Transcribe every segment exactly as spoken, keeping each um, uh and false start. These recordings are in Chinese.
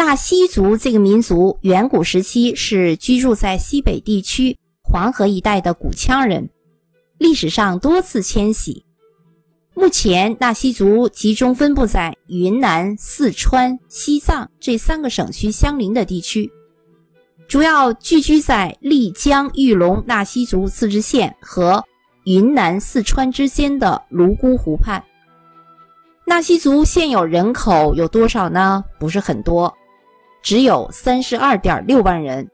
纳西族这个民族远古时期是居住在西北地区黄河一带的古羌人，历史上多次迁徙。目前纳西族集中分布在云南、四川、西藏这三个省区相邻的地区，主要聚居在丽江、玉龙纳西族自治县和云南、四川之间的泸沽湖畔。纳西族现有人口有多少呢？不是很多，只有 三十二点六万人。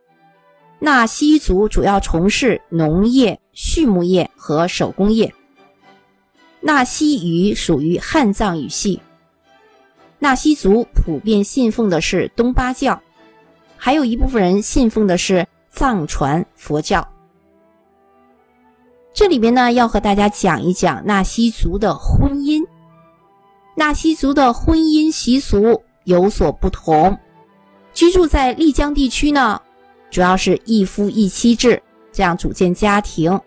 纳西族主要从事农业、畜牧业和手工业。纳西语属于汉藏语系。纳西族普遍信奉的是东巴教，还有一部分人信奉的是藏传佛教。这里边呢，要和大家讲一讲纳西族的婚姻。纳西族的婚姻习俗有所不同。居住在丽江地区呢，主要是一夫一妻制，这样组建家庭。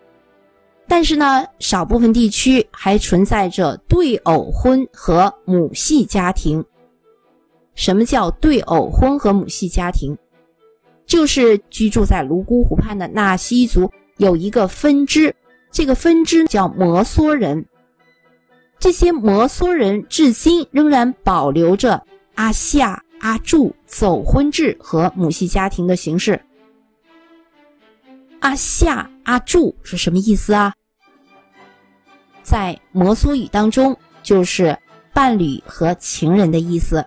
但是呢，少部分地区还存在着对偶婚和母系家庭。什么叫对偶婚和母系家庭？就是居住在泸沽湖畔的纳西族有一个分支，这个分支叫摩梭人。这些摩梭人至今仍然保留着阿夏、阿柱、走婚制和母系家庭的形式。阿夏、阿柱是什么意思啊？在摩梭语当中，就是伴侣和情人的意思。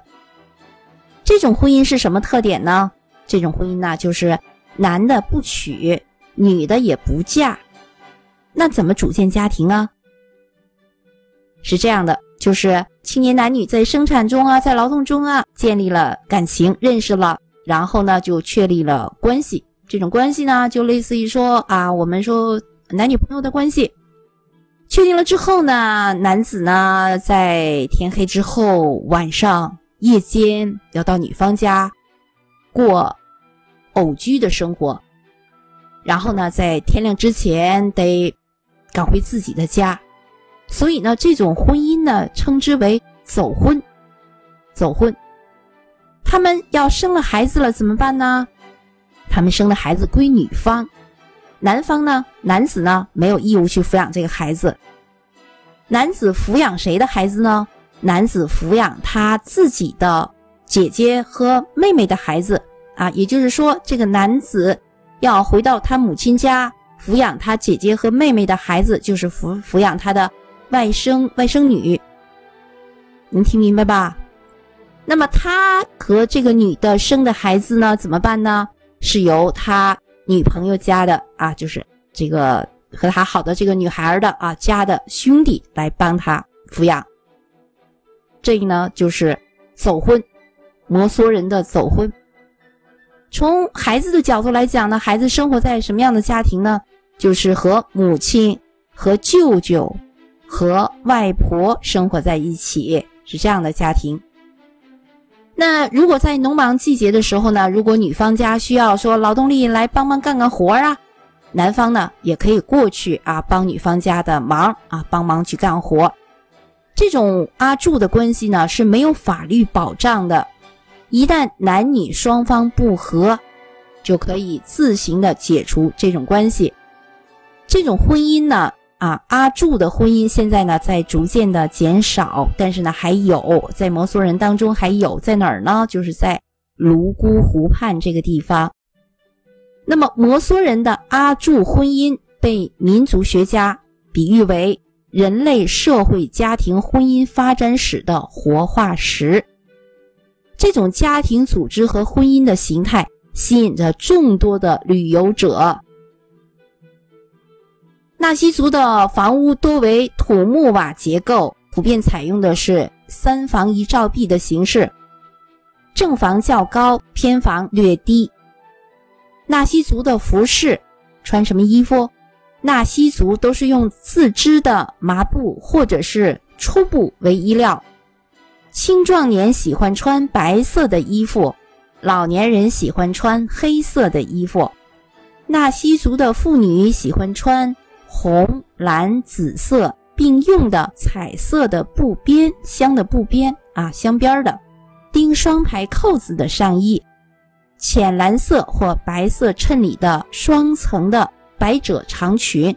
这种婚姻是什么特点呢？这种婚姻呢，就是男的不娶，女的也不嫁。那怎么组建家庭啊？是这样的，就是青年男女在生产中啊，在劳动中啊，建立了感情，认识了，然后呢就确立了关系。这种关系呢，就类似于说啊，我们说男女朋友的关系。确定了之后呢，男子呢在天黑之后，晚上夜间要到女方家过偶居的生活，然后呢在天亮之前得赶回自己的家。所以呢，这种婚姻呢称之为走婚。走婚他们要生了孩子了怎么办呢？他们生的孩子归女方，男方呢，男子呢没有义务去抚养这个孩子。男子抚养谁的孩子呢？男子抚养他自己的姐姐和妹妹的孩子啊，也就是说，这个男子要回到他母亲家抚养他姐姐和妹妹的孩子，就是抚抚养他的外甥外甥女。能听明白吧？那么他和这个女的生的孩子呢，怎么办呢？是由他女朋友家的啊，就是这个和他好的这个女孩的啊家的兄弟来帮他抚养。这个呢就是走婚，摩梭人的走婚。从孩子的角度来讲呢，孩子生活在什么样的家庭呢？就是和母亲、和舅舅、和外婆生活在一起，是这样的家庭。那如果在农忙季节的时候呢，如果女方家需要说劳动力来帮忙干干活啊，男方呢也可以过去啊帮女方家的忙啊，帮忙去干活。这种阿柱的关系呢是没有法律保障的，一旦男女双方不和，就可以自行的解除这种关系。这种婚姻呢啊，阿柱的婚姻现在呢在逐渐的减少，但是呢还有，在摩梭人当中还有，在哪儿呢？就是在泸沽湖畔这个地方。那么摩梭人的阿柱婚姻被民族学家比喻为人类社会家庭婚姻发展史的活化石。这种家庭组织和婚姻的形态吸引着众多的旅游者。纳西族的房屋多为土木瓦结构，普遍采用的是三房一照壁的形式，正房较高，偏房略低。纳西族的服饰，穿什么衣服？纳西族都是用自织的麻布或者是粗布为衣料，青壮年喜欢穿白色的衣服，老年人喜欢穿黑色的衣服。纳西族的妇女喜欢穿红、蓝、紫色并用的彩色的布边，镶的布边啊，镶边的，钉双排扣子的上衣，浅蓝色或白色衬里的双层的百褶长裙。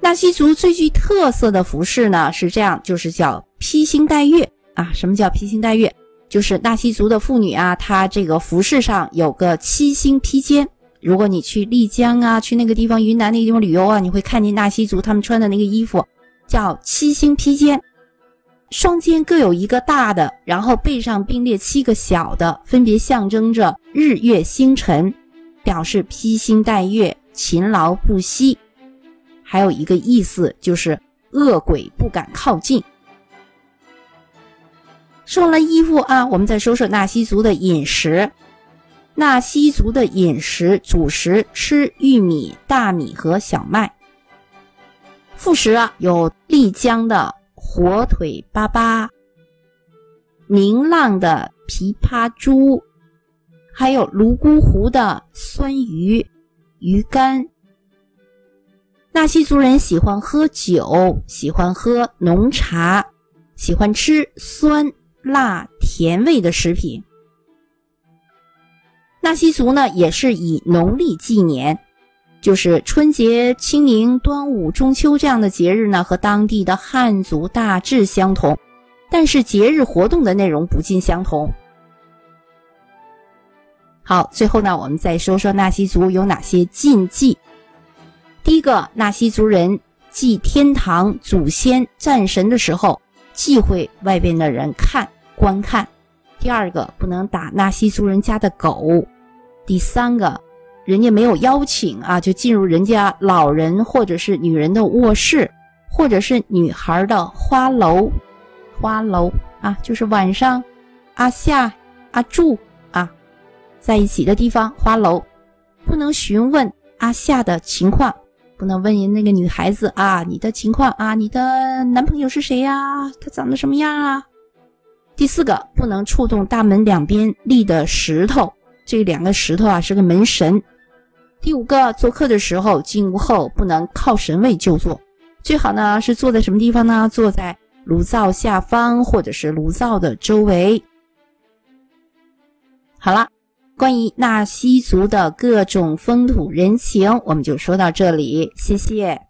纳西族最具特色的服饰呢是这样，就是叫披星戴月啊。什么叫披星戴月？就是纳西族的妇女啊，她这个服饰上有个七星披肩。如果你去丽江啊，去那个地方云南那个地方旅游啊，你会看见纳西族他们穿的那个衣服叫七星披肩，双肩各有一个大的，然后背上并列七个小的，分别象征着日月星辰，表示披星戴月，勤劳不息。还有一个意思就是恶鬼不敢靠近。说了衣服啊，我们再说说纳西族的饮食。纳西族的饮食主食吃玉米、大米和小麦，副食啊有丽江的火腿粑粑，宁浪的琵琶猪，还有泸沽湖的酸鱼、鱼干。纳西族人喜欢喝酒，喜欢喝浓茶，喜欢吃酸、辣、甜味的食品。纳西族呢也是以农历纪年，就是春节、清明、端午、中秋这样的节日呢，和当地的汉族大致相同，但是节日活动的内容不尽相同。好，最后呢，我们再说说纳西族有哪些禁忌。第一个，纳西族人祭天堂、祖先、战神的时候，忌讳外边的人看、观看。第二个，不能打纳西族人家的狗。第三个，人家没有邀请啊，就进入人家老人或者是女人的卧室，或者是女孩的花楼。花楼啊，就是晚上啊下啊住啊在一起的地方，花楼。不能询问啊下的情况，不能问人那个女孩子啊你的情况啊，你的男朋友是谁啊，他长得什么样啊。第四个，不能触动大门两边立的石头，这两个石头啊是个门神。第五个，做客的时候进屋后不能靠神位就坐，最好呢是坐在什么地方呢？坐在炉灶下方或者是炉灶的周围。好了，关于纳西族的各种风土人情我们就说到这里，谢谢。